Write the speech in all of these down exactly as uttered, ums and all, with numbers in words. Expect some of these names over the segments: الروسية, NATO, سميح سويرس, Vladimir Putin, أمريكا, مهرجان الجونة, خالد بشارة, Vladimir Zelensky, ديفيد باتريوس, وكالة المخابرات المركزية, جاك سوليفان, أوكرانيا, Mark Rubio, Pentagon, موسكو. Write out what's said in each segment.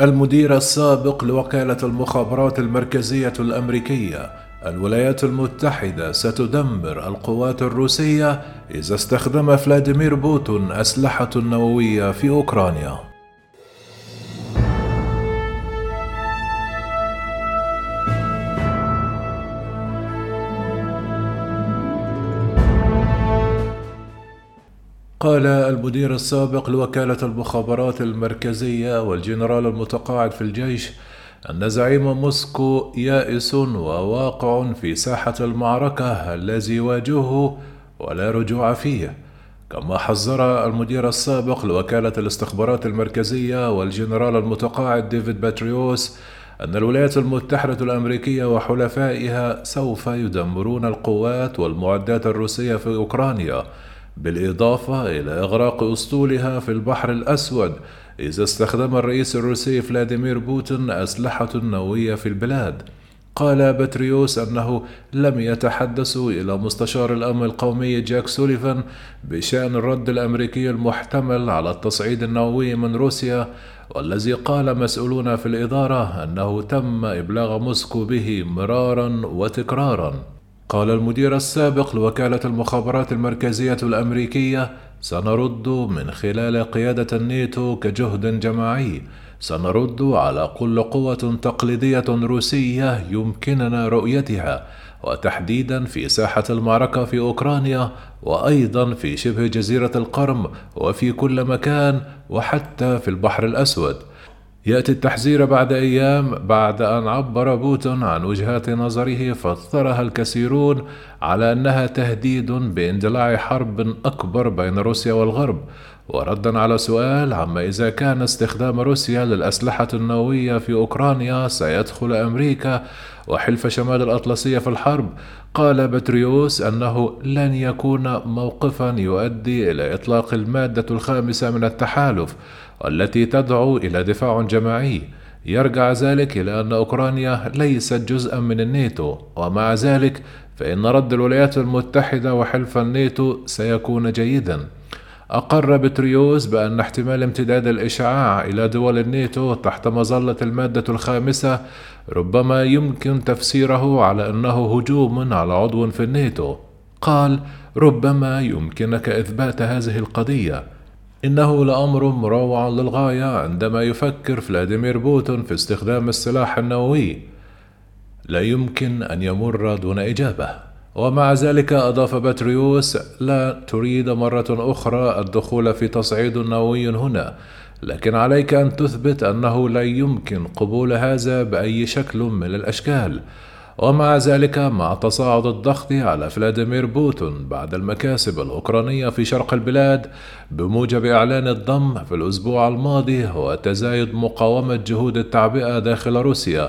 المدير السابق لوكالة المخابرات المركزية الأمريكية: الولايات المتحدة ستدمر القوات الروسية إذا استخدم فلاديمير بوتين أسلحة نووية في أوكرانيا. قال المدير السابق لوكالة المخابرات المركزية والجنرال المتقاعد في الجيش أن زعيم موسكو يائس وواقع في ساحة المعركة الذي يواجهه ولا رجوع فيه، كما حذر المدير السابق لوكالة الاستخبارات المركزية والجنرال المتقاعد ديفيد باتريوس أن الولايات المتحدة الأمريكية وحلفائها سوف يدمرون القوات والمعدات الروسية في أوكرانيا، بالإضافة إلى إغراق أسطولها في البحر الأسود إذا استخدم الرئيس الروسي فلاديمير بوتين أسلحة نووية في البلاد. قال باتريوس أنه لم يتحدث إلى مستشار الأمن القومي جاك سوليفان بشأن الرد الأمريكي المحتمل على التصعيد النووي من روسيا، والذي قال مسؤولون في الإدارة أنه تم إبلاغ موسكو به مرارا وتكرارا. قال المدير السابق لوكالة المخابرات المركزية الأمريكية: سنرد من خلال قيادة الناتو كجهد جماعي، سنرد على كل قوة تقليدية روسية يمكننا رؤيتها، وتحديدا في ساحة المعركة في أوكرانيا، وأيضا في شبه جزيرة القرم، وفي كل مكان، وحتى في البحر الأسود. يأتي التحذير بعد أيام بعد أن عبر بوتين عن وجهات نظره فاضطرها الكثيرون على أنها تهديد باندلاع حرب أكبر بين روسيا والغرب، وردا على سؤال عما إذا كان استخدام روسيا للأسلحة النووية في أوكرانيا سيدخل أمريكا وحلف شمال الأطلسي في الحرب. قال باتريوس أنه لن يكون موقفا يؤدي إلى إطلاق المادة الخامسة من التحالف والتي تدعو إلى دفاع جماعي، يرجع ذلك إلى أن أوكرانيا ليست جزءا من الناتو، ومع ذلك فإن رد الولايات المتحدة وحلف الناتو سيكون جيدا. أقر باتريوس بأن احتمال امتداد الإشعاع إلى دول الناتو تحت مظلة المادة الخامسة ربما يمكن تفسيره على أنه هجوم على عضو في الناتو. قال: ربما يمكنك إثبات هذه القضية. إنه لأمر مروع للغاية عندما يفكر فلاديمير بوتين في استخدام السلاح النووي. لا يمكن أن يمر دون إجابة. ومع ذلك أضاف باتريوس: لا تريد مرة أخرى الدخول في تصعيد نووي هنا، لكن عليك أن تثبت أنه لا يمكن قبول هذا بأي شكل من الأشكال. ومع ذلك، مع تصاعد الضغط على فلاديمير بوتين بعد المكاسب الأوكرانية في شرق البلاد بموجب إعلان الضم في الأسبوع الماضي وتزايد مقاومة جهود التعبئة داخل روسيا،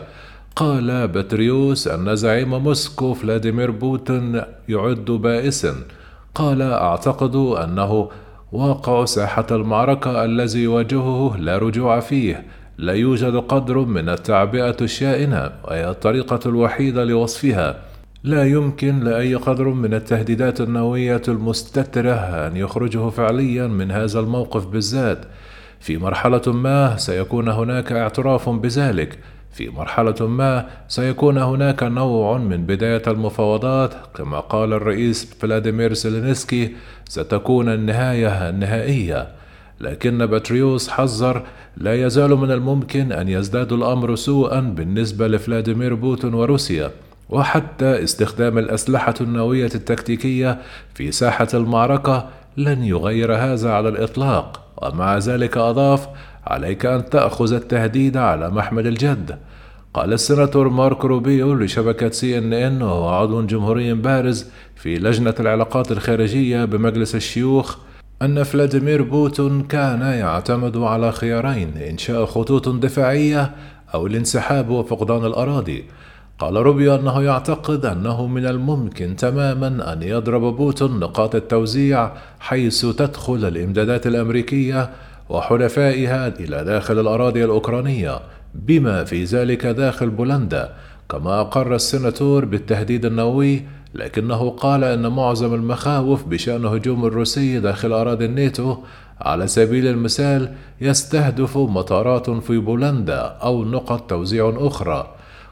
قال باتريوس أن زعيم موسكو فلاديمير بوتين يعد بائسا. قال: أعتقد أنه واقع ساحة المعركة الذي يواجهه لا رجوع فيه، لا يوجد قدر من التعبئة الشائنة، وهي الطريقة الوحيدة لوصفها. لا يمكن لأي قدر من التهديدات النووية المستترة أن يخرجه فعليا من هذا الموقف بالذات. في مرحلة ما سيكون هناك اعتراف بذلك، في مرحلة ما سيكون هناك نوع من بداية المفاوضات. كما قال الرئيس فلاديمير زيلينسكي: ستكون النهاية النهائية. لكن باتريوس حذر: لا يزال من الممكن أن يزداد الأمر سوءا بالنسبة لفلاديمير بوتين وروسيا، وحتى استخدام الأسلحة النووية التكتيكية في ساحة المعركة لن يغير هذا على الإطلاق. ومع ذلك أضاف: عليك أن تأخذ التهديد على محمل الجد. قال السناتور مارك روبيو لشبكة سي إن إن، وهو عضو جمهوري بارز في لجنة العلاقات الخارجية بمجلس الشيوخ، أن فلاديمير بوتين كان يعتمد على خيارين: إنشاء خطوط دفاعية أو الانسحاب وفقدان الأراضي. قال روبيو أنه يعتقد أنه من الممكن تماما أن يضرب بوتين نقاط التوزيع حيث تدخل الإمدادات الأمريكية وحلفائها إلى داخل الأراضي الأوكرانية، بما في ذلك داخل بولندا. كما أقر السناتور بالتهديد النووي، لكنه قال إن معظم المخاوف بشأن هجوم الروسي داخل أراضي الناتو على سبيل المثال يستهدف مطارات في بولندا أو نقط توزيع أخرى.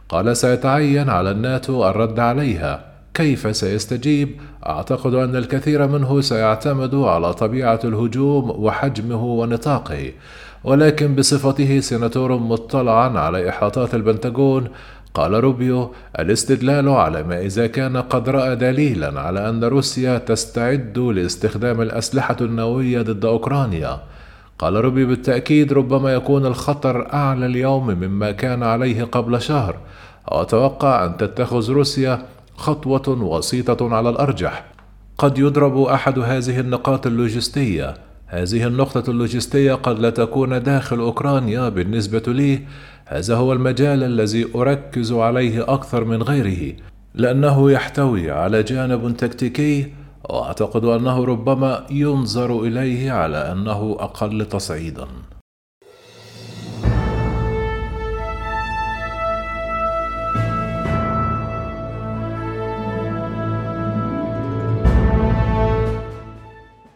قال سيتعين على الناتو الرد عليها. كيف سيستجيب؟ أعتقد أن الكثير منه سيعتمد على طبيعة الهجوم وحجمه ونطاقه، ولكن بصفته سيناتور مطلعا على إحاطات البنتاغون، قال روبيو: الاستدلال على ما إذا كان قد رأى دليلا على أن روسيا تستعد لاستخدام الأسلحة النووية ضد أوكرانيا. قال روبيو: بالتأكيد ربما يكون الخطر أعلى اليوم مما كان عليه قبل شهر، وأتوقع أن تتخذ روسيا خطوة وسيطة على الأرجح. قد يضرب أحد هذه النقاط اللوجستية. هذه النقطة اللوجستية قد لا تكون داخل أوكرانيا بالنسبة لي. هذا هو المجال الذي أركز عليه أكثر من غيره، لأنه يحتوي على جانب تكتيكي، وأعتقد أنه ربما ينظر إليه على أنه أقل تصعيداً.